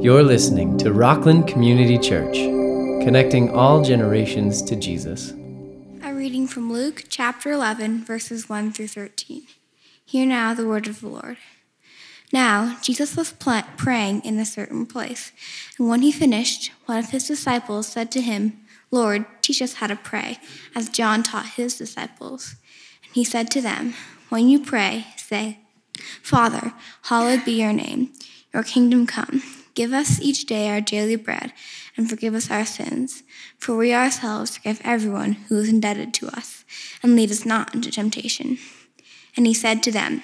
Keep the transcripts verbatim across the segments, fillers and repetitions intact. You're listening to Rockland Community Church, connecting all generations to Jesus. A reading from Luke chapter eleven, verses one through thirteen. Hear now the word of the Lord. Now Jesus was pl- praying in a certain place, and when he finished, one of his disciples said to him, "Lord, teach us how to pray, as John taught his disciples." And he said to them, "When you pray, say, 'Father, hallowed be your name, your kingdom come. Give us each day our daily bread, and forgive us our sins, for we ourselves forgive everyone who is indebted to us, and lead us not into temptation." And he said to them,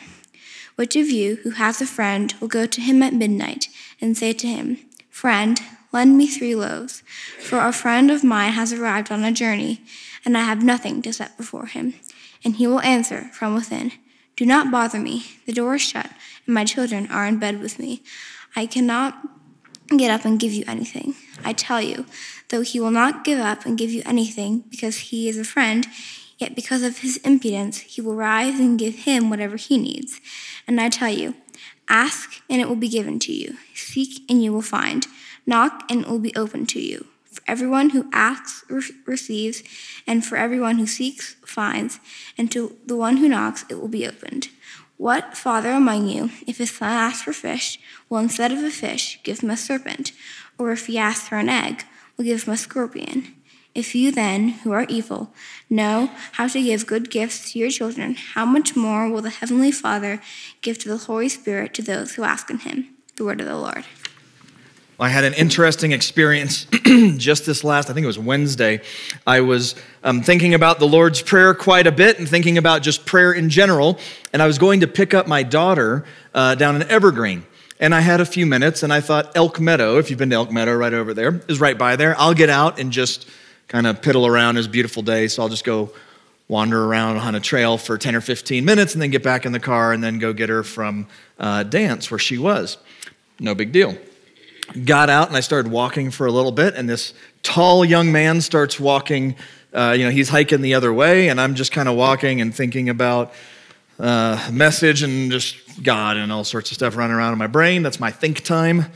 "Which of you who has a friend will go to him at midnight and say to him, 'Friend, lend me three loaves, for a friend of mine has arrived on a journey, and I have nothing to set before him.' And he will answer from within, 'Do not bother me. The door is shut, and my children are in bed with me. I cannot get up and give you anything.' I tell you, though he will not give up and give you anything because he is a friend, yet because of his impudence he will rise and give him whatever he needs. And I tell you, ask and it will be given to you. Seek and you will find. Knock and it will be opened to you. For everyone who asks re- receives, and for everyone who seeks finds, and to the one who knocks it will be opened. What father among you, if his son asks for fish, will instead of a fish give him a serpent? Or if he asks for an egg, will give him a scorpion? If you then, who are evil, know how to give good gifts to your children, how much more will the Heavenly Father give to the Holy Spirit to those who ask in him?" The word of the Lord. I had an interesting experience just this last, I think it was Wednesday. I was um, thinking about the Lord's Prayer quite a bit and thinking about just prayer in general. And I was going to pick up my daughter uh, down in Evergreen. And I had a few minutes and I thought Elk Meadow, if you've been to Elk Meadow, right over there, is right by there. I'll get out and just kind of piddle around. It's a beautiful day, so I'll just go wander around on a trail for ten or fifteen minutes and then get back in the car and then go get her from uh, dance where she was. No big deal. Got out and I started walking for a little bit, and this tall young man starts walking. Uh, you know, he's hiking the other way, and I'm just kind of walking and thinking about uh, message and just God and all sorts of stuff running around in my brain. That's my think time.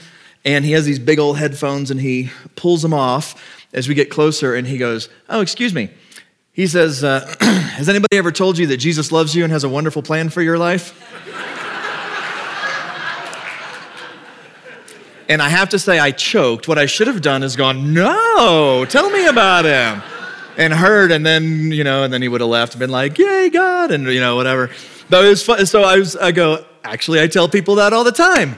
And he has these big old headphones, and he pulls them off as we get closer, and he goes, "Oh, excuse me." He says, uh, "Has anybody ever told you that Jesus loves you and has a wonderful plan for your life?" And I have to say, I choked. What I should have done is gone, "No, tell me about him," and heard, and then, you know, and then he would have left and been like, "Yay, God," and, you know, whatever. But it was fun. So I was, I go, actually, I tell people that all the time.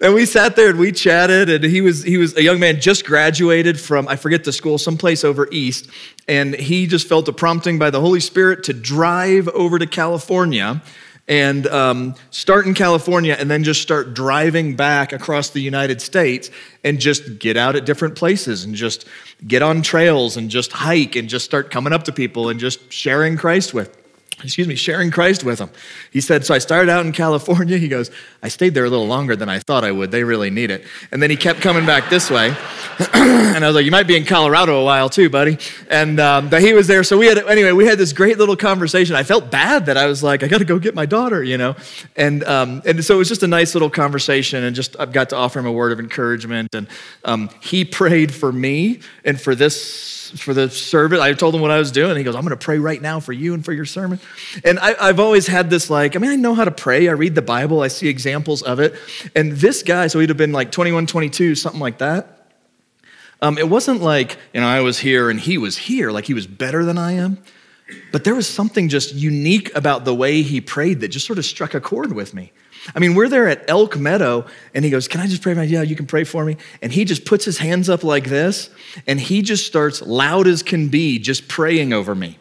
And we sat there and we chatted, and he was, he was a young man just graduated from, I forget the school, someplace over east, and he just felt a prompting by the Holy Spirit to drive over to California and um, start in California and then just start driving back across the United States and just get out at different places and just get on trails and just hike and just start coming up to people and just sharing Christ with, excuse me, sharing Christ with them. He said, "So I started out in California." He goes, "I stayed there a little longer than I thought I would. They really need it." And then he kept coming back this way. And I was like, "You might be in Colorado a while too, buddy." And um, but he was there. So we had, anyway, we had this great little conversation. I felt bad that I was like, I got to go get my daughter, you know? And um, and so it was just a nice little conversation, and just I got to offer him a word of encouragement. And um, he prayed for me and for this for the service. I told him what I was doing. He goes, "I'm going to pray right now for you and for your sermon." And I, I've always had this, like, I mean, I know how to pray. I read the Bible. I see examples of it. And this guy, so he'd have been like twenty-one, twenty-two, something like that. Um, it wasn't like, you know, I was here and he was here, like he was better than I am. But there was something just unique about the way he prayed that just sort of struck a chord with me. I mean, we're there at Elk Meadow, and he goes, "Can I just pray?" "Yeah, you can pray for me." And he just puts his hands up like this, and he just starts loud as can be just praying over me.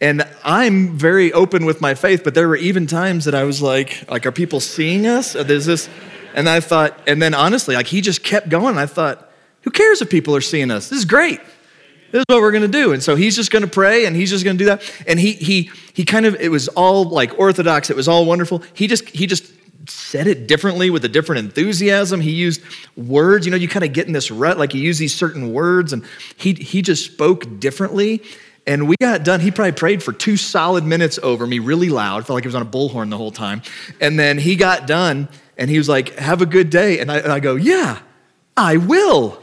And I'm very open with my faith, but there were even times that I was like, like, are people seeing us? Is this? And I thought, and then honestly, like he just kept going. I thought, who cares if people are seeing us? This is great. This is what we're going to do. And so he's just going to pray, and he's just going to do that. And he he he kind of, it was all like orthodox. It was all wonderful. He just he just said it differently with a different enthusiasm. He used words. You know, you kind of get in this rut, like you use these certain words, and he he just spoke differently. And we got done. He probably prayed for two solid minutes over me, really loud. Felt like he was on a bullhorn the whole time. And then he got done, and he was like, "Have a good day." And I, and I go, "Yeah." I will.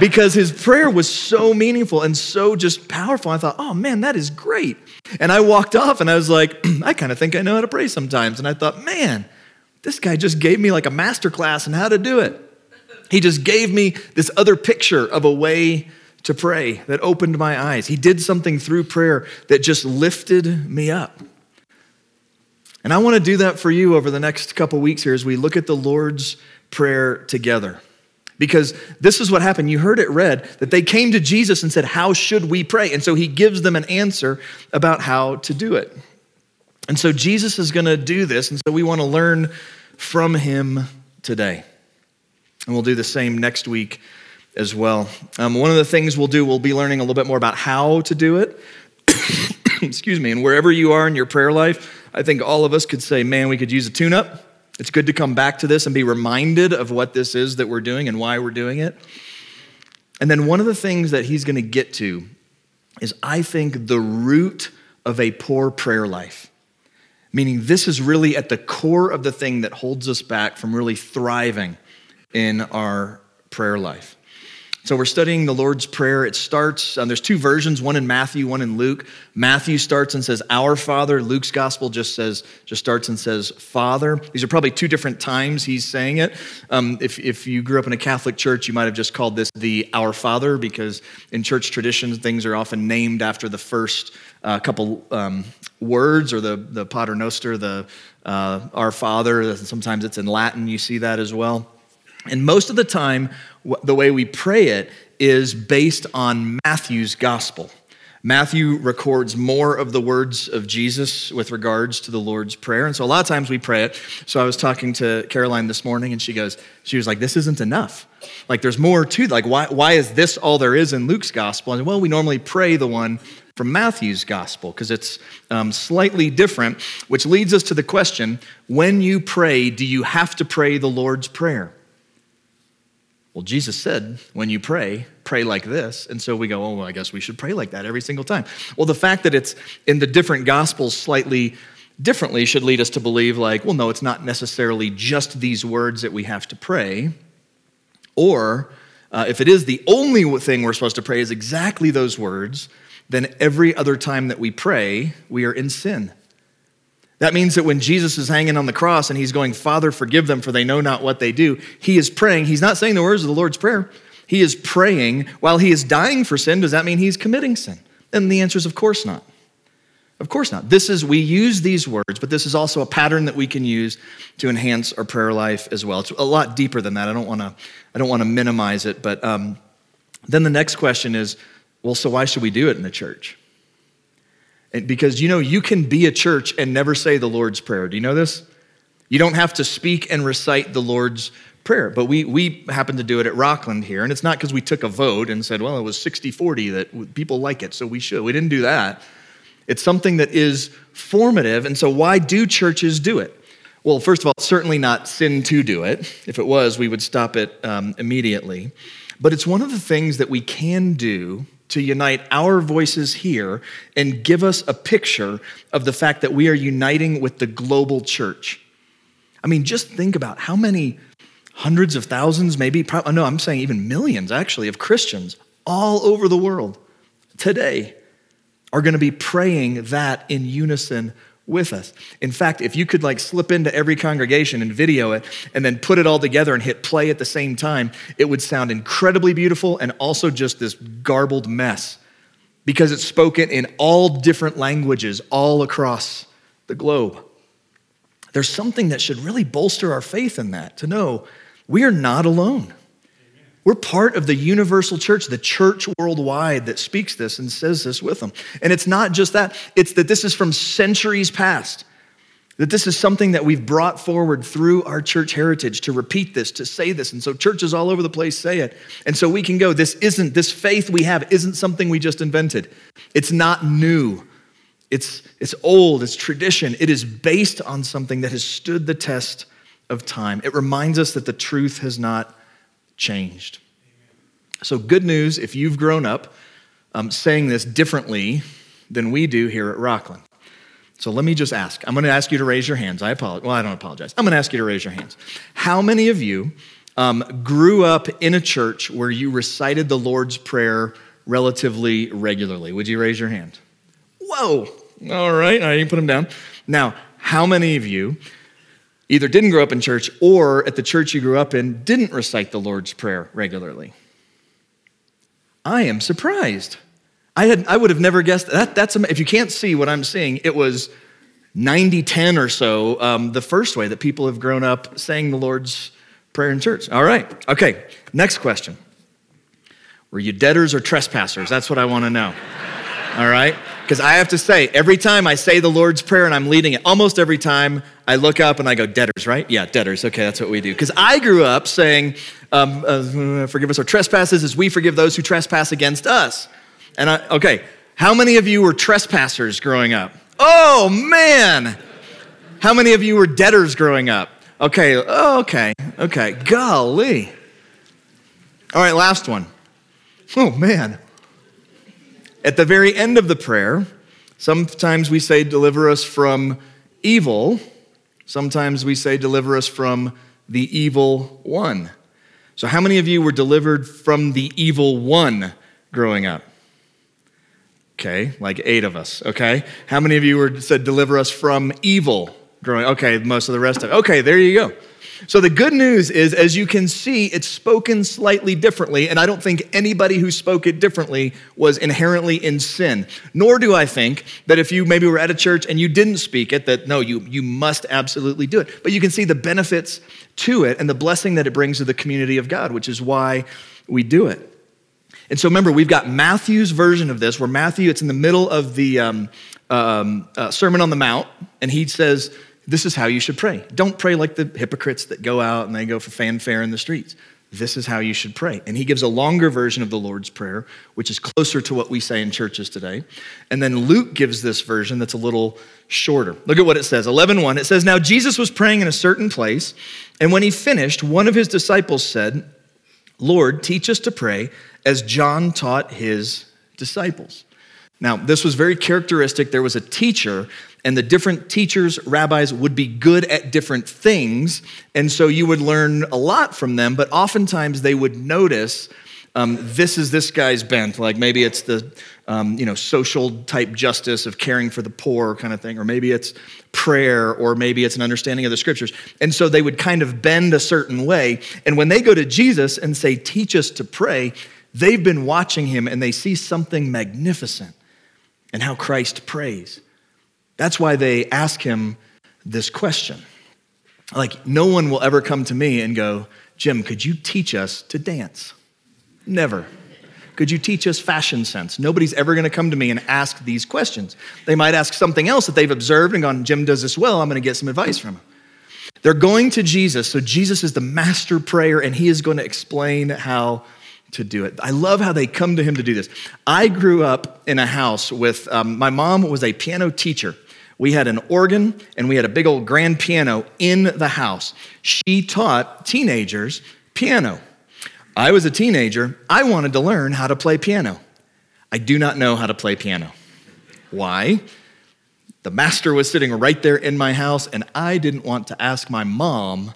Because his prayer was so meaningful and so just powerful. I thought, oh man, that is great. And I walked off and I was like, I kind of think I know how to pray sometimes. And I thought, man, this guy just gave me like a masterclass on how to do it. He just gave me this other picture of a way to pray that opened my eyes. He did something through prayer that just lifted me up. And I want to do that for you over the next couple weeks here as we look at the Lord's Prayer together. Because this is what happened. You heard it read that they came to Jesus and said, how should we pray? And so he gives them an answer about how to do it. And so Jesus is going to do this. And so we want to learn from him today. And we'll do the same next week as well. Um, one of the things we'll do, we'll be learning a little bit more about how to do it. Excuse me. And wherever you are in your prayer life, I think all of us could say, man, we could use a tune-up. It's good to come back to this and be reminded of what this is that we're doing and why we're doing it. And then one of the things that he's going to get to is, I think, the root of a poor prayer life. Meaning this is really at the core of the thing that holds us back from really thriving in our prayer life. So we're studying the Lord's Prayer. It starts, um, there's two versions, one in Matthew, one in Luke. Matthew starts and says, Our Father. Luke's gospel just says, just starts and says, Father. These are probably two different times he's saying it. Um, if, if you grew up in a Catholic church, you might have just called this the Our Father, because in church traditions, things are often named after the first uh, couple um, words, or the, the Pater Noster, the uh, Our Father. Sometimes it's in Latin, you see that as well. And most of the time, the way we pray it is based on Matthew's gospel. Matthew records more of the words of Jesus with regards to the Lord's Prayer. And so a lot of times we pray it. So I was talking to Caroline this morning and she goes, she was like, this isn't enough. Like there's more to, like why why is this all there is in Luke's gospel? And well, we normally pray the one from Matthew's gospel because it's um, slightly different, which leads us to the question, when you pray, do you have to pray the Lord's Prayer? Well, Jesus said, when you pray, pray like this. And so we go, oh, well, I guess we should pray like that every single time. Well, the fact that it's in the different gospels slightly differently should lead us to believe like, well, no, it's not necessarily just these words that we have to pray. Or uh, if it is the only thing we're supposed to pray is exactly those words, then every other time that we pray, we are in sin. That means that when Jesus is hanging on the cross and he's going, Father, forgive them, for they know not what they do, he is praying. He's not saying the words of the Lord's Prayer. He is praying while he is dying for sin. Does that mean he's committing sin? And the answer is, of course not. Of course not. This is, we use these words, but this is also a pattern that we can use to enhance our prayer life as well. It's a lot deeper than that. I don't want to, I don't want to minimize it. But um, then the next question is, well, so why should we do it in the church? Because, you know, you can be a church and never say the Lord's Prayer. Do you know this? You don't have to speak and recite the Lord's Prayer. But we we happen to do it at Rockland here. And it's not because we took a vote and said, well, it was sixty forty that people like it, so we should. We didn't do that. It's something that is formative. And so why do churches do it? Well, first of all, it's certainly not sin to do it. If it was, we would stop it um, immediately. But it's one of the things that we can do to unite our voices here and give us a picture of the fact that we are uniting with the global church. I mean, just think about how many hundreds of thousands, maybe, probably, no, I'm saying even millions actually, of Christians all over the world today are going to be praying that in unison with us. In fact, if you could like slip into every congregation and video it and then put it all together and hit play at the same time, it would sound incredibly beautiful and also just this garbled mess because it's spoken in all different languages all across the globe. There's something that should really bolster our faith in that, to know we are not alone. We're part of the universal church, the church worldwide that speaks this and says this with them. And it's not just that, it's that this is from centuries past, that this is something that we've brought forward through our church heritage to repeat this, to say this. And so churches all over the place say it. And so we can go, this isn't, this faith we have isn't something we just invented. It's not new. It's, it's old, it's tradition. It is based on something that has stood the test of time. It reminds us that the truth has not changed. So good news if you've grown up um, saying this differently than we do here at Rockland. So let me just ask. I'm going to ask you to raise your hands. I apologize. Well, I don't apologize. I'm going to ask you to raise your hands. How many of you um, grew up in a church where you recited the Lord's Prayer relatively regularly? Would you raise your hand? Whoa, all right, I didn't put them down. Now, how many of you either didn't grow up in church or at the church you grew up in didn't recite the Lord's Prayer regularly? I am surprised. I had I would have never guessed that. That's if you can't see what I'm seeing, it was ninety ten or so, um, the first way that people have grown up saying the Lord's Prayer in church. All right, okay, next question. Were you debtors or trespassers? That's what I wanna know, all right? Because I have to say, every time I say the Lord's Prayer and I'm leading it, almost every time I look up and I go, debtors, right? Yeah, debtors, okay, that's what we do. Because I grew up saying, um, uh, forgive us our trespasses as we forgive those who trespass against us. And I, okay, how many of you were trespassers growing up? Oh, man. How many of you were debtors growing up? Okay, oh, okay, okay, golly. All right, last one. Oh, man. At the very end of the prayer, sometimes we say, deliver us from evil. Sometimes we say, deliver us from the evil one. So how many of you were delivered from the evil one growing up? Okay, like eight of us, okay? How many of you were said, deliver us from evil growing up? Okay, most of the rest of it. Okay, there you go. So the good news is, as you can see, it's spoken slightly differently, and I don't think anybody who spoke it differently was inherently in sin. Nor do I think that if you maybe were at a church and you didn't speak it, that no, you, you must absolutely do it. But you can see the benefits to it and the blessing that it brings to the community of God, which is why we do it. And so remember, we've got Matthew's version of this, where Matthew, it's in the middle of the um, um, uh, Sermon on the Mount, and he says, this is how you should pray. Don't pray like the hypocrites that go out and they go for fanfare in the streets. This is how you should pray. And he gives a longer version of the Lord's Prayer, which is closer to what we say in churches today. And then Luke gives this version that's a little shorter. Look at what it says, eleven one. It says, now Jesus was praying in a certain place, and when he finished, one of his disciples said, Lord, teach us to pray as John taught his disciples. Now, this was very characteristic. There was a teacher, and the different teachers, rabbis, would be good at different things, and so you would learn a lot from them, but oftentimes they would notice, um, this is this guy's bent, like maybe it's the um, you know, social type justice of caring for the poor kind of thing, or maybe it's prayer, or maybe it's an understanding of the scriptures. And so they would kind of bend a certain way, and when they go to Jesus and say, teach us to pray, they've been watching him, and they see something magnificent in how Christ prays. That's why they ask him this question. Like, no one will ever come to me and go, Jim, could you teach us to dance? Never. Could you teach us fashion sense? Nobody's ever gonna come to me and ask these questions. They might ask something else that they've observed and gone, Jim does this well, I'm gonna get some advice from him. They're going to Jesus, so Jesus is the master prayer, and he is gonna explain how to do it. I love how they come to him to do this. I grew up in a house with, um, my mom was a piano teacher. We had an organ, and we had a big old grand piano in the house. She taught teenagers piano. I was a teenager. I wanted to learn how to play piano. I do not know how to play piano. Why? The master was sitting right there in my house, and I didn't want to ask my mom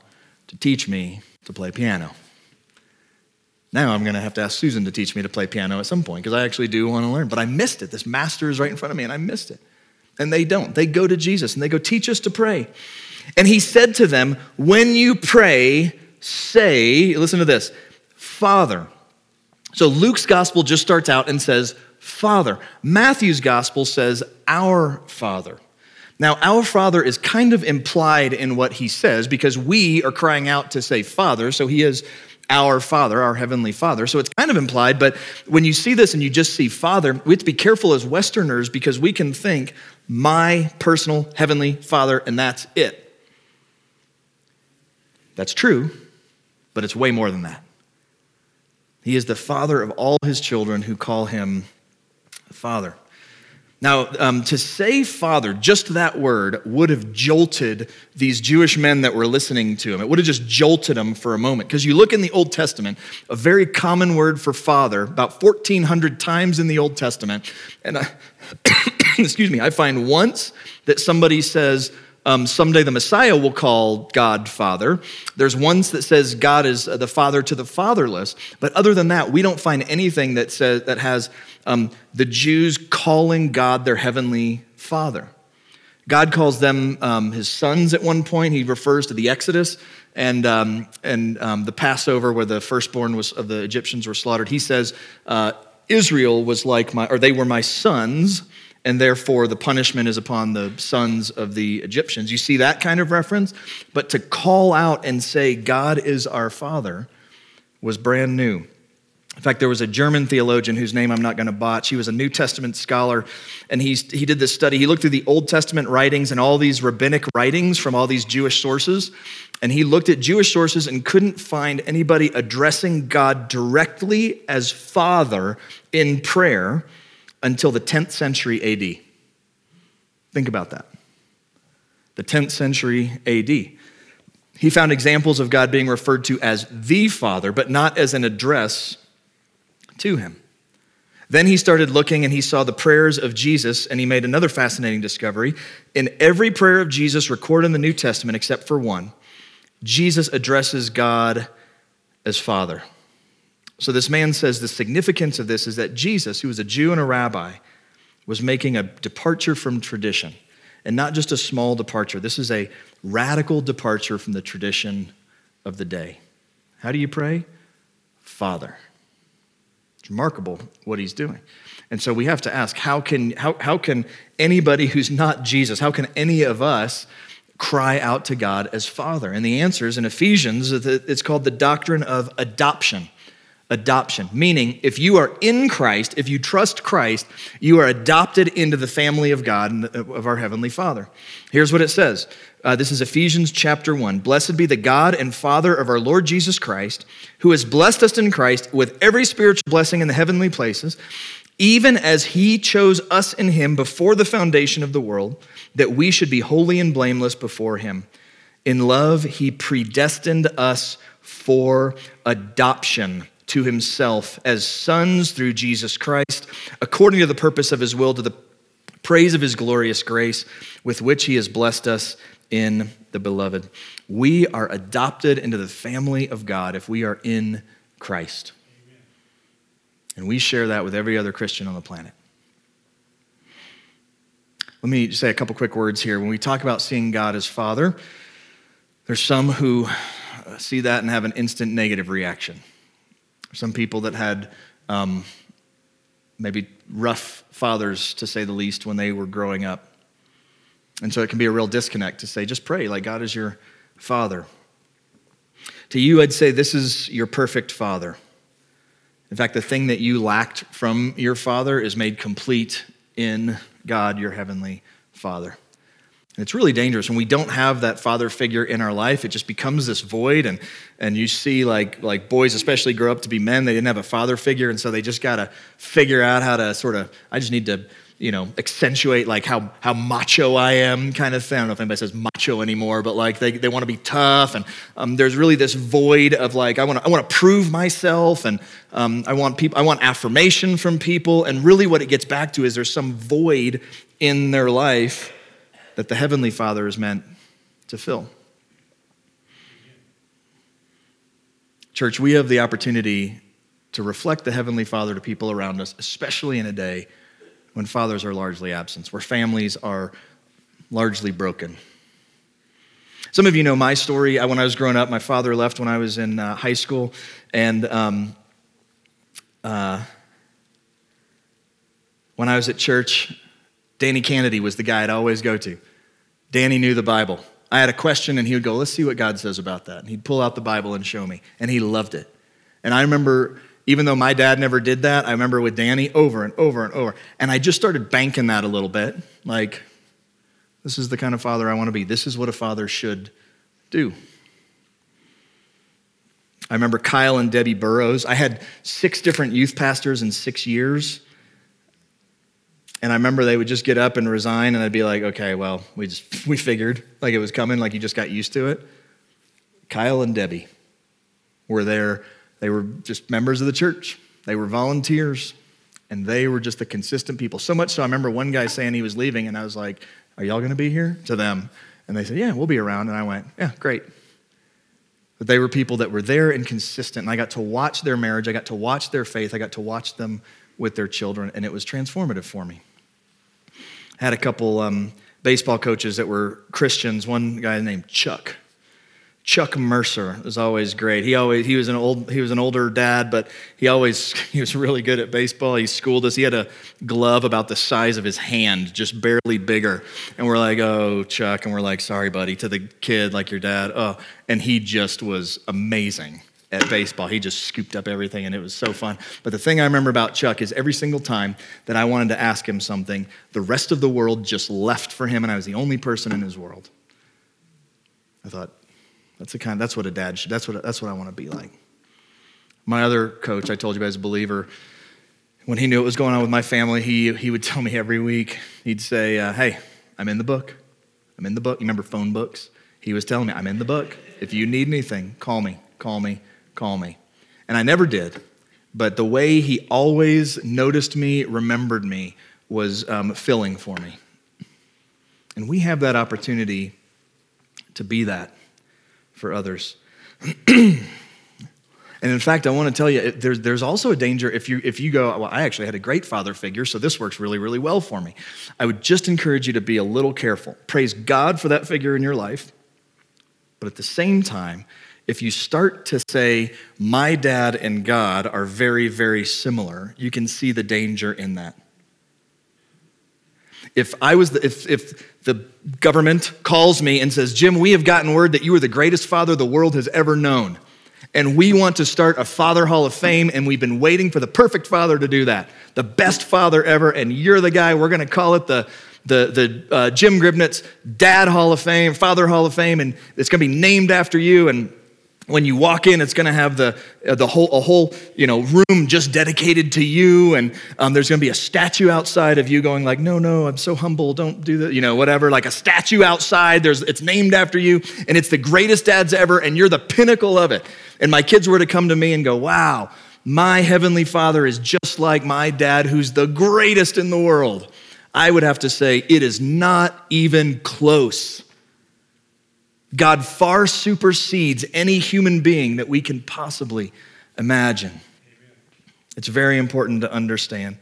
to teach me to play piano. Now I'm gonna have to ask Susan to teach me to play piano at some point, because I actually do wanna learn, but I missed it. This master is right in front of me, and I missed it. And they don't. They go to Jesus, and they go, teach us to pray. And he said to them, when you pray, say, listen to this, Father. So Luke's gospel just starts out and says, Father. Matthew's gospel says, our Father. Now, our Father is kind of implied in what he says, because we are crying out to say Father, so he is our Father, our Heavenly Father. So it's kind of implied, but when you see this and you just see Father, we have to be careful as Westerners, because we can think, my personal Heavenly Father, and that's it. That's true, but it's way more than that. He is the Father of all his children who call him Father. Now, um, to say Father, just that word, would have jolted these Jewish men that were listening to him. It would have just jolted them for a moment. Because you look in the Old Testament, a very common word for Father, about fourteen hundred times in the Old Testament. And I, excuse me, I find once that somebody says Um, someday the Messiah will call God Father. There's ones that says God is the Father to the fatherless. But other than that, we don't find anything that says that has um, the Jews calling God their heavenly Father. God calls them um, his sons at one point. He refers to the Exodus and um, and um, the Passover, where the firstborn was of the Egyptians were slaughtered. He says uh, Israel was like my, or they were my sons, and therefore the punishment is upon the sons of the Egyptians. You see that kind of reference, but to call out and say God is our Father was brand new. In fact, there was a German theologian whose name I'm not going to botch. He was a New Testament scholar, and he, he did this study. He looked through the Old Testament writings and all these rabbinic writings from all these Jewish sources, and he looked at Jewish sources and couldn't find anybody addressing God directly as Father in prayer until the tenth century A D. Think about that. The tenth century A D. He found examples of God being referred to as the Father, but not as an address to him. Then he started looking and he saw the prayers of Jesus, and he made another fascinating discovery. In every prayer of Jesus recorded in the New Testament, except for one, Jesus addresses God as Father. So this man says the significance of this is that Jesus, who was a Jew and a rabbi, was making a departure from tradition, and not just a small departure. This is a radical departure from the tradition of the day. How do you pray? Father. Remarkable what he's doing. And so we have to ask, how can how how can anybody who's not Jesus, how can any of us cry out to God as Father? And the answer is in Ephesians. It's called the doctrine of adoption. Adoption, meaning if you are in Christ, if you trust Christ, you are adopted into the family of God and of our Heavenly Father. Here's what it says. Uh, this is Ephesians chapter one. Blessed be the God and Father of our Lord Jesus Christ, who has blessed us in Christ with every spiritual blessing in the heavenly places, even as he chose us in him before the foundation of the world, that we should be holy and blameless before him. In love, he predestined us for adoption to himself as sons through Jesus Christ, according to the purpose of his will, to the praise of his glorious grace, with which he has blessed us in the beloved. We are adopted into the family of God if we are in Christ. Amen. And we share that with every other Christian on the planet. Let me just say a couple quick words here. When we talk about seeing God as Father, there's some who see that and have an instant negative reaction. Some people that had um, maybe rough fathers, to say the least, when they were growing up. And so it can be a real disconnect to say, just pray like God is your Father. To you, I'd say this is your perfect Father. In fact, the thing that you lacked from your Father is made complete in God, your Heavenly Father. And it's really dangerous when we don't have that father figure in our life. It just becomes this void, and and you see like like boys especially grow up to be men. They didn't have a father figure, and so they just got to figure out how to sort of, I just need to, you know, accentuate like how how macho I am kind of thing. I don't know if anybody says macho anymore, but like they, they want to be tough, and um, there's really this void of like I want to I want to prove myself, and um, I want people I want affirmation from people, and really what it gets back to is there's some void in their life that the Heavenly Father is meant to fill. Church, we have the opportunity to reflect the Heavenly Father to people around us, especially in a day when fathers are largely absent, where families are largely broken. Some of you know my story. When I was growing up, my father left when I was in uh, high school, and um, uh, when I was at church, Danny Kennedy was the guy I'd always go to. Danny knew the Bible. I had a question, and he would go, let's see what God says about that. And he'd pull out the Bible and show me, and he loved it. And I remember, even though my dad never did that, I remember with Danny over and over and over. And I just started banking that a little bit, like, this is the kind of father I want to be. This is what a father should do. I remember Kyle and Debbie Burroughs. I had six different youth pastors in six years. And I remember they would just get up and resign, and I'd be like, okay, well, we just we figured like it was coming, like you just got used to it. Kyle and Debbie were there. They were just members of the church. They were volunteers, and they were just the consistent people. So much so I remember one guy saying he was leaving, and I was like, are y'all going to be here? To them. And they said, yeah, we'll be around. And I went, yeah, great. But they were people that were there and consistent. And I got to watch their marriage. I got to watch their faith. I got to watch them with their children. And it was transformative for me. I had a couple um, baseball coaches that were Christians. One guy named Chuck. Chuck Mercer was always great. He always he was an old he was an older dad, but he always he was really good at baseball. He schooled us. He had a glove about the size of his hand, just barely bigger. And we're like, "Oh, Chuck," and we're like, "Sorry, buddy," to the kid, like your dad. Oh, and he just was amazing at baseball. He just scooped up everything, and it was so fun. But the thing I remember about Chuck is every single time that I wanted to ask him something, the rest of the world just left for him, and I was the only person in his world. I thought, That's the kind. That's what a dad should. That's what. That's what I want to be like. My other coach, I told you guys, a believer. When he knew what was going on with my family, he he would tell me every week. He'd say, uh, "Hey, I'm in the book. I'm in the book. You remember phone books? He was telling me, I'm in the book. If you need anything, call me. Call me. Call me." And I never did. But the way he always noticed me, remembered me, was um, filling for me. And we have that opportunity to be that for others. And in fact, I want to tell you, there's there's also a danger if you if you go, well, I actually had a great father figure, so this works really, really well for me. I would just encourage you to be a little careful. Praise God for that figure in your life. But at the same time, if you start to say, my dad and God are very, very similar, you can see the danger in that. If I was, the, if if the government calls me and says, Jim, we have gotten word that you are the greatest father the world has ever known, and we want to start a Father Hall of Fame, and we've been waiting for the perfect father to do that, the best father ever, and you're the guy. We're going to call it the the the uh, Jim Gribnitz Dad Hall of Fame, Father Hall of Fame, and it's going to be named after you. And when you walk in, it's going to have the the whole a whole you know room just dedicated to you, and um, there's going to be a statue outside of you, going like, no, no, I'm so humble, don't do that, you know, whatever. Like a statue outside. There's it's named after you, and it's the greatest dads ever, and you're the pinnacle of it. And my kids were to come to me and go, wow, my heavenly father is just like my dad, who's the greatest in the world. I would have to say it is not even close. God far supersedes any human being that we can possibly imagine. Amen. It's very important to understand.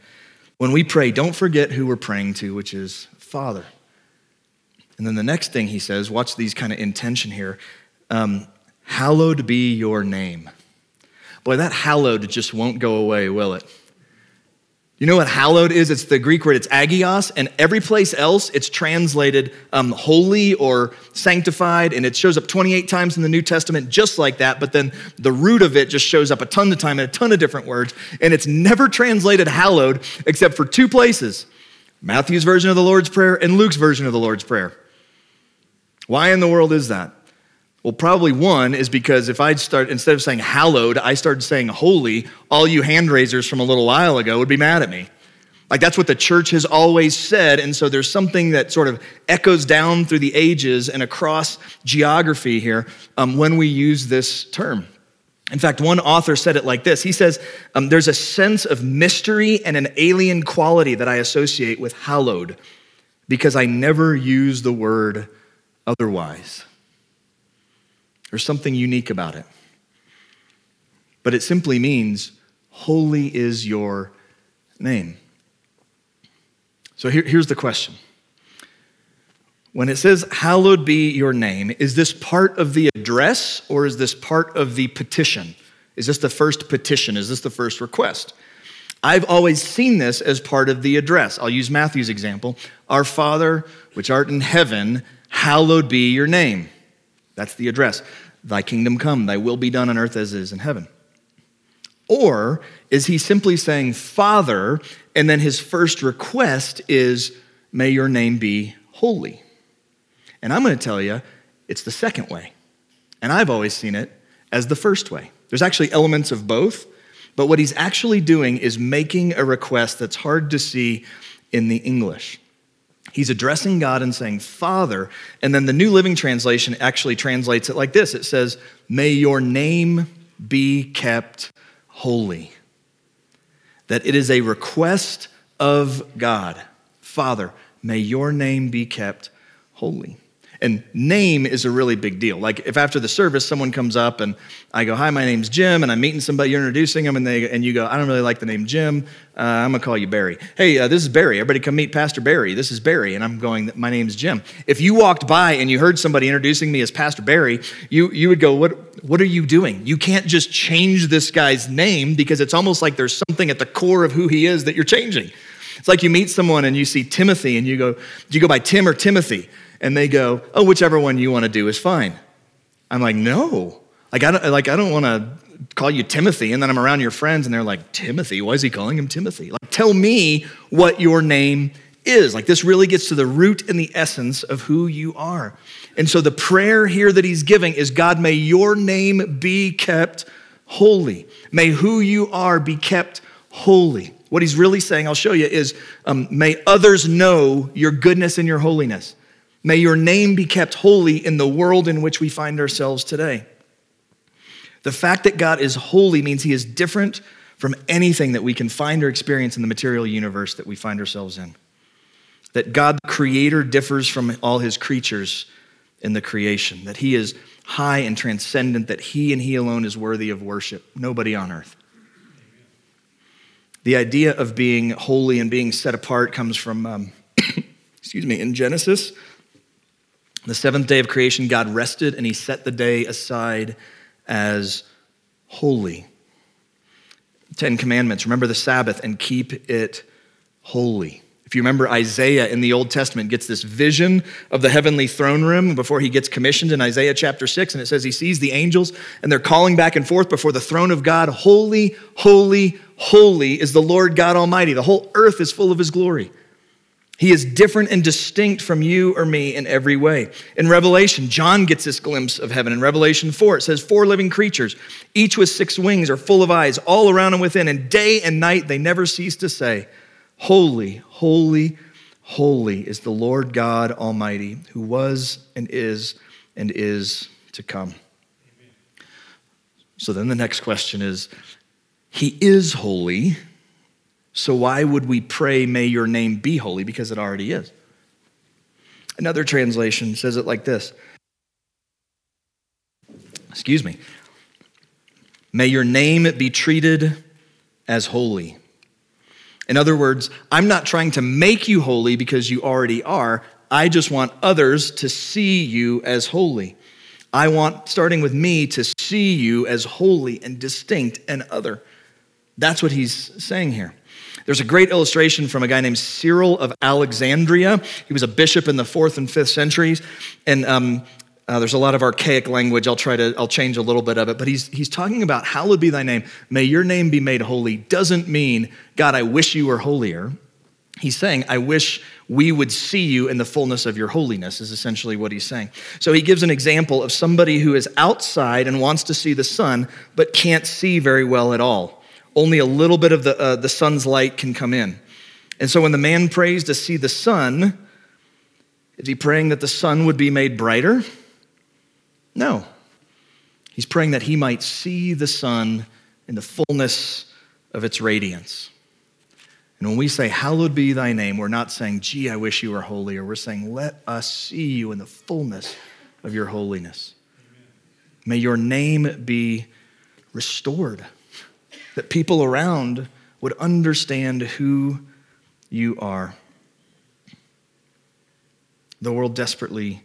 When we pray, don't forget who we're praying to, which is Father. And then the next thing he says, watch these kind of intention here. Um, hallowed be your name. Boy, that hallowed just won't go away, will it? You know what hallowed is? It's the Greek word, it's agios, and every place else it's translated um, holy or sanctified, and it shows up twenty-eight times in the New Testament just like that, but then the root of it just shows up a ton of time in a ton of different words, and it's never translated hallowed except for two places, Matthew's version of the Lord's Prayer and Luke's version of the Lord's Prayer. Why in the world is that? Well, probably one is because if I'd start, instead of saying hallowed, I started saying holy, all you hand raisers from a little while ago would be mad at me. Like that's what the church has always said. And so there's something that sort of echoes down through the ages and across geography here um, when we use this term. In fact, one author said it like this. He says, um, there's a sense of mystery and an alien quality that I associate with hallowed because I never use the word otherwise. There's something unique about it. But it simply means, holy is your name. So here, here's the question. When it says, hallowed be your name, is this part of the address or is this part of the petition? Is this the first petition? Is this the first request? I've always seen this as part of the address. I'll use Matthew's example. Our Father, which art in heaven, hallowed be your name. That's the address. Thy kingdom come, thy will be done on earth as it is in heaven. Or is he simply saying, Father, and then his first request is, may your name be holy. And I'm going to tell you, it's the second way. And I've always seen it as the first way. There's actually elements of both, but what he's actually doing is making a request that's hard to see in the English. He's addressing God and saying, Father, and then the New Living Translation actually translates it like this. It says, may your name be kept holy. That it is a request of God. Father, may your name be kept holy. And name is a really big deal. Like if after the service, someone comes up and I go, hi, my name's Jim, and I'm meeting somebody, you're introducing them, and they and you go, I don't really like the name Jim. Uh, I'm going to call you Barry. Hey, uh, this is Barry. Everybody come meet Pastor Barry. This is Barry. And I'm going, my name's Jim. If you walked by and you heard somebody introducing me as Pastor Barry, you you would go, what, what are you doing? You can't just change this guy's name because it's almost like there's something at the core of who he is that you're changing. It's like you meet someone and you see Timothy and you go, do you go by Tim or Timothy? And they go, oh, whichever one you want to do is fine. I'm like, no. Like, I don't, like, I don't want to call you Timothy. And then I'm around your friends, and they're like, Timothy? Why is he calling him Timothy? Like, tell me what your name is. Like, this really gets to the root and the essence of who you are. And so the prayer here that he's giving is, God, may your name be kept holy. May who you are be kept holy. What he's really saying, I'll show you, is um, may others know your goodness and your holiness. May your name be kept holy in the world in which we find ourselves today. The fact that God is holy means he is different from anything that we can find or experience in the material universe that we find ourselves in. That God, the creator, differs from all his creatures in the creation. That he is high and transcendent. That he and he alone is worthy of worship. Nobody on earth. The idea of being holy and being set apart comes from, um, excuse me, in Genesis. The seventh day of creation, God rested, and he set the day aside as holy. Ten Commandments, remember the Sabbath and keep it holy. If you remember, Isaiah in the Old Testament gets this vision of the heavenly throne room before he gets commissioned in Isaiah chapter six, and it says he sees the angels, and they're calling back and forth before the throne of God, holy, holy, holy is the Lord God Almighty. The whole earth is full of his glory. He is different and distinct from you or me in every way. In Revelation, John gets this glimpse of heaven. In Revelation four, it says, four living creatures, each with six wings are full of eyes all around and within, and day and night they never cease to say, holy, holy, holy is the Lord God Almighty, who was and is and is to come. Amen. So then the next question is, he is holy. So why would we pray, may your name be holy? Because it already is. Another translation says it like this. Excuse me. May your name be treated as holy. In other words, I'm not trying to make you holy because you already are. I just want others to see you as holy. I want, starting with me, to see you as holy and distinct and other. That's what he's saying here. There's a great illustration from a guy named Cyril of Alexandria. He was a bishop in the fourth and fifth centuries, and um, uh, there's a lot of archaic language. I'll try to I'll change a little bit of it, but he's he's talking about hallowed be thy name. May your name be made holy doesn't mean, God, I wish you were holier. He's saying, I wish we would see you in the fullness of your holiness is essentially what he's saying. So he gives an example of somebody who is outside and wants to see the sun, but can't see very well at all. Only a little bit of the uh, the sun's light can come in. And so when the man prays to see the sun, is he praying that the sun would be made brighter? No. He's praying that he might see the sun in the fullness of its radiance. And when we say, hallowed be thy name, we're not saying, gee, I wish you were holier. We're saying, let us see you in the fullness of your holiness. Amen. May your name be restored. That people around would understand who you are. The world desperately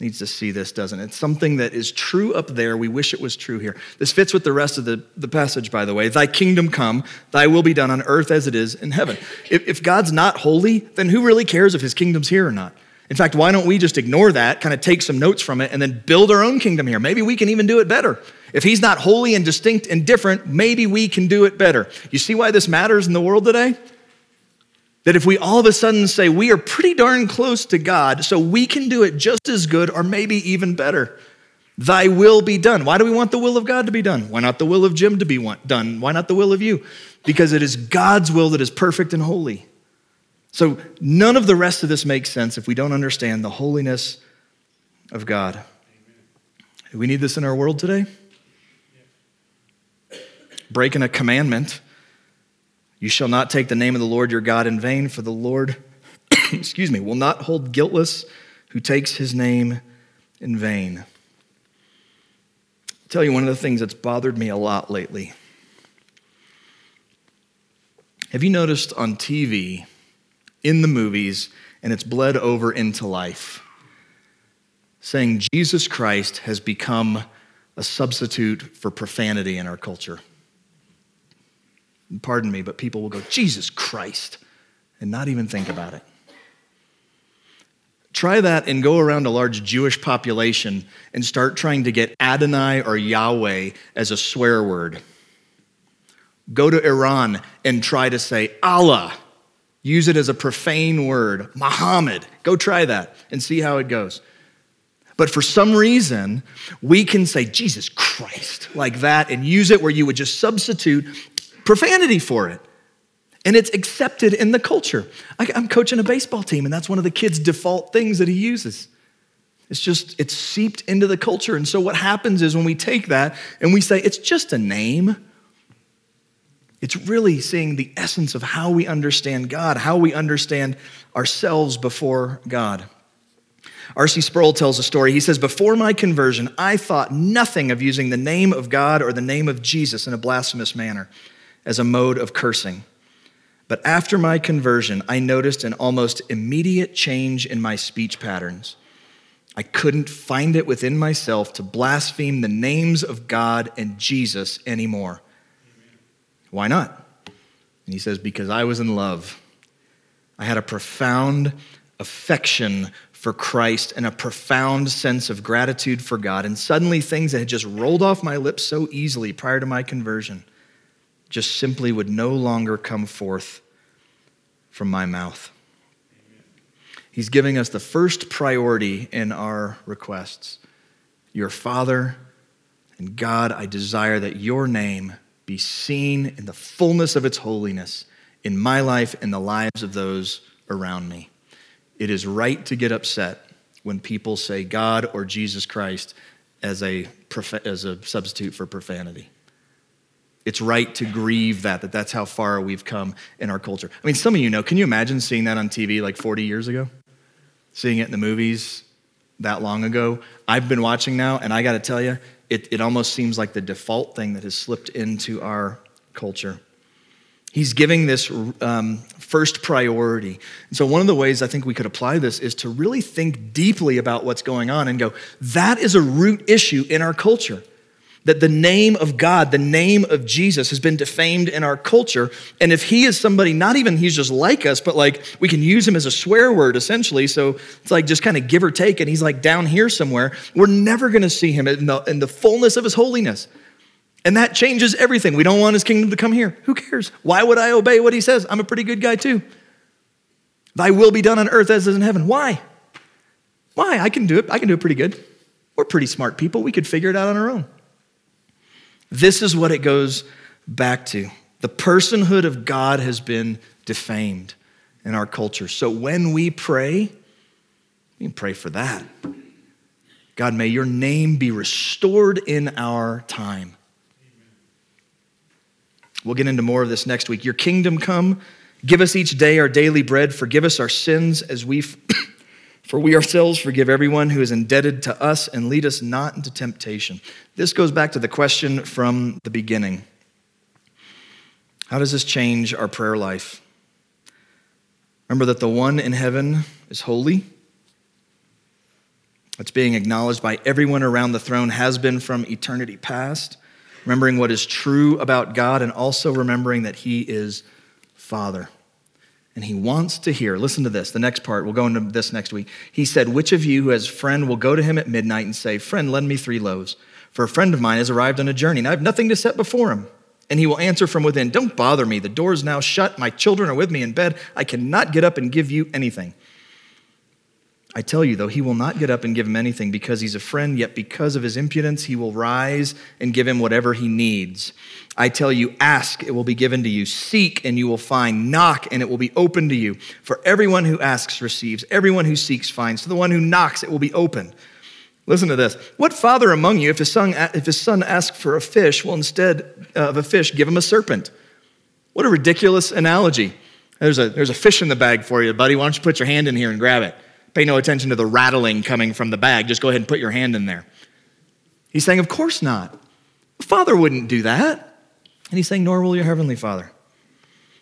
needs to see this, doesn't it? It's something that is true up there. We wish it was true here. This fits with the rest of the, the passage, by the way. Thy kingdom come, thy will be done on earth as it is in heaven. If, if God's not holy, then who really cares if his kingdom's here or not? In fact, why don't we just ignore that, kind of take some notes from it, and then build our own kingdom here? Maybe we can even do it better. If he's not holy and distinct and different, maybe we can do it better. You see why this matters in the world today? That if we all of a sudden say, we are pretty darn close to God, so we can do it just as good or maybe even better. Thy will be done. Why do we want the will of God to be done? Why not the will of Jim to be done? Why not the will of you? Because it is God's will that is perfect and holy. So none of the rest of this makes sense if we don't understand the holiness of God. Amen. Do we need this in our world today? Yeah. Breaking a commandment. You shall not take the name of the Lord your God in vain, for the Lord excuse me, will not hold guiltless who takes his name in vain. I'll tell you one of the things that's bothered me a lot lately. Have you noticed on T V, in the movies, and it's bled over into life, saying Jesus Christ has become a substitute for profanity in our culture? And pardon me, but people will go, Jesus Christ, and not even think about it. Try that and go around a large Jewish population and start trying to get Adonai or Yahweh as a swear word. Go to Iran and try to say Allah. Use it as a profane word. Muhammad. Go try that and see how it goes. But for some reason, we can say Jesus Christ like that and use it where you would just substitute profanity for it. And it's accepted in the culture. I'm coaching a baseball team, and that's one of the kids' default things that he uses. It's just, it's seeped into the culture. And so what happens is when we take that and we say, it's just a name, it's really seeing the essence of how we understand God, how we understand ourselves before God. R C Sproul tells a story. He says, before my conversion, I thought nothing of using the name of God or the name of Jesus in a blasphemous manner as a mode of cursing. But after my conversion, I noticed an almost immediate change in my speech patterns. I couldn't find it within myself to blaspheme the names of God and Jesus anymore. Why not? And he says, because I was in love. I had a profound affection for Christ and a profound sense of gratitude for God. And suddenly things that had just rolled off my lips so easily prior to my conversion just simply would no longer come forth from my mouth. He's giving us the first priority in our requests. Your Father and God, I desire that your name be seen in the fullness of its holiness in my life and the lives of those around me. It is right to get upset when people say God or Jesus Christ as a as a substitute for profanity. It's right to grieve that, that that's how far we've come in our culture. I mean, some of you know, can you imagine seeing that on T V like forty years ago? Seeing it in the movies that long ago? I've been watching now, and I got to tell you, it, it almost seems like the default thing that has slipped into our culture. He's giving this um, first priority. And so one of the ways I think we could apply this is to really think deeply about what's going on and go, that is a root issue in our culture. That the name of God, the name of Jesus has been defamed in our culture. And if he is somebody, not even he's just like us, but like we can use him as a swear word essentially. So it's like just kind of give or take. And he's like down here somewhere. We're never going to see him in the, in the fullness of his holiness. And that changes everything. We don't want his kingdom to come here. Who cares? Why would I obey what he says? I'm a pretty good guy too. Thy will be done on earth as it is in heaven. Why? Why? I can do it. I can do it pretty good. We're pretty smart people. We could figure it out on our own. This is what it goes back to. The personhood of God has been defamed in our culture. So when we pray, we can pray for that. God, may your name be restored in our time. We'll get into more of this next week. Your kingdom come. Give us each day our daily bread. Forgive us our sins as we, for we ourselves forgive everyone who is indebted to us, and lead us not into temptation. This goes back to the question from the beginning. How does this change our prayer life? Remember that the one in heaven is holy. That's being acknowledged by everyone around the throne has been from eternity past. Remembering what is true about God and also remembering that he is Father. And he wants to hear. Listen to this. The next part. We'll go into this next week. He said, which of you who has a friend will go to him at midnight and say, friend, lend me three loaves, for a friend of mine has arrived on a journey, and I have nothing to set before him. And he will answer from within, don't bother me. The door is now shut. My children are with me in bed. I cannot get up and give you anything. I tell you, though, he will not get up and give him anything because he's a friend, yet because of his impudence, he will rise and give him whatever he needs. I tell you, ask, it will be given to you. Seek, and you will find. Knock, and it will be opened to you. For everyone who asks receives. Everyone who seeks finds. To the one who knocks, it will be opened. Listen to this. What father among you, if his son, if his son asks for a fish, will instead of a fish give him a serpent? What a ridiculous analogy. There's a, there's a fish in the bag for you, buddy. Why don't you put your hand in here and grab it? Pay no attention to the rattling coming from the bag. Just go ahead and put your hand in there. He's saying, of course not. Father wouldn't do that. And he's saying, nor will your heavenly Father.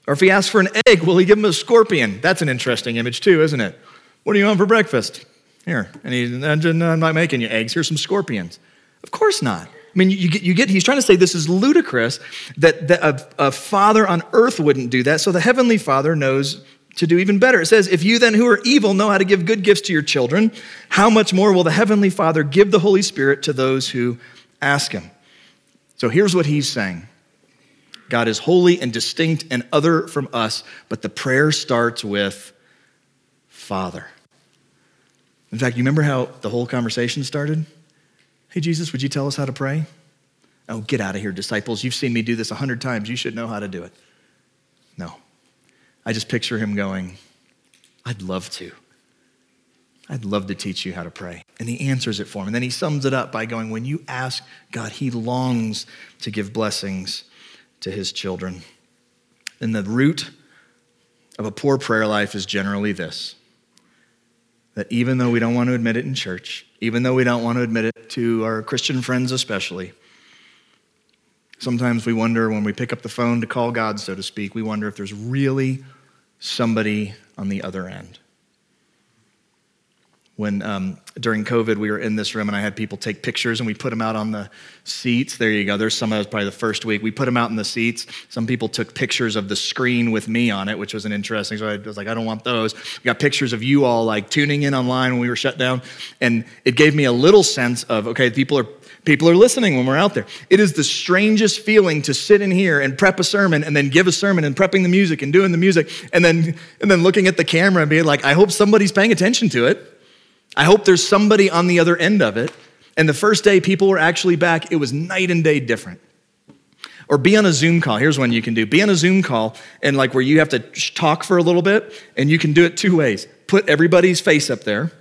Or if he asks for an egg, will he give him a scorpion? That's an interesting image too, isn't it? What do you want for breakfast? Here. And he's, I'm not making you eggs. Here's some scorpions. Of course not. I mean, you get, you get. He's trying to say this is ludicrous that, that a, a father on earth wouldn't do that. So the heavenly Father knows to do even better. It says, if you then who are evil know how to give good gifts to your children, how much more will the heavenly Father give the Holy Spirit to those who ask him? So here's what he's saying. God is holy and distinct and other from us, but the prayer starts with Father. In fact, you remember how the whole conversation started? Hey, Jesus, would you tell us how to pray? Oh, get out of here, disciples. You've seen me do this a hundred times. You should know how to do it. No. I just picture him going, I'd love to. I'd love to teach you how to pray. And he answers it for him. And then he sums it up by going, when you ask God, he longs to give blessings to his children. And the root of a poor prayer life is generally this, that even though we don't want to admit it in church, even though we don't want to admit it to our Christian friends especially, sometimes we wonder when we pick up the phone to call God, so to speak, we wonder if there's really somebody on the other end. When um, during COVID, we were in this room and I had people take pictures and we put them out on the seats. There you go. There's some of us probably the first week. We put them out in the seats. Some people took pictures of the screen with me on it, which was an interesting. So I was like, I don't want those. We got pictures of you all like tuning in online when we were shut down. And it gave me a little sense of, okay, people are people are listening when we're out there. It is the strangest feeling to sit in here and prep a sermon and then give a sermon and prepping the music and doing the music and then and then looking at the camera and being like, I hope somebody's paying attention to it. I hope there's somebody on the other end of it. And the first day people were actually back, it was night and day different. Or be on a Zoom call. Here's one you can do. Be on a Zoom call and like where you have to talk for a little bit, and you can do it two ways. Put everybody's face up there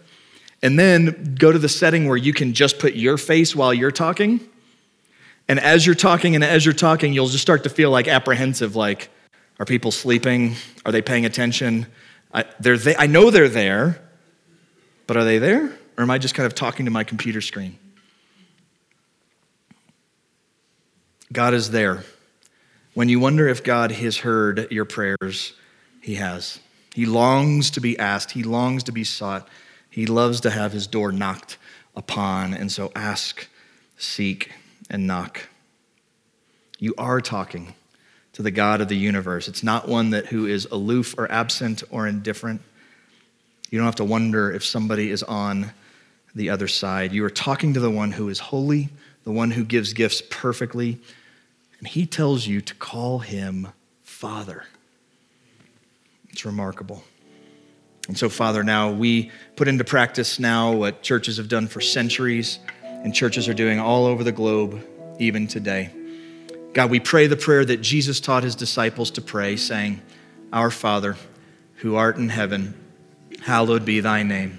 and then go to the setting where you can just put your face while you're talking. And as you're talking and as you're talking, you'll just start to feel like apprehensive, like, are people sleeping? Are they paying attention? I, they're they, I know they're there. But are they there? Or am I just kind of talking to my computer screen? God is there. When you wonder if God has heard your prayers, he has. He longs to be asked. He longs to be sought. He loves to have his door knocked upon. And so ask, seek, and knock. You are talking to the God of the universe. It's not one that who is aloof or absent or indifferent. You don't have to wonder if somebody is on the other side. You are talking to the one who is holy, the one who gives gifts perfectly, and he tells you to call him Father. It's remarkable. And so, Father, now we put into practice now what churches have done for centuries, and churches are doing all over the globe, even today. God, we pray the prayer that Jesus taught his disciples to pray, saying, Our Father, who art in heaven, hallowed be thy name.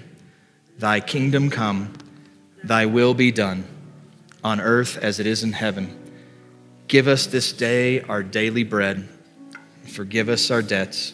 Thy kingdom come, thy will be done, on earth as it is in heaven. Give us this day our daily bread. Forgive us our debts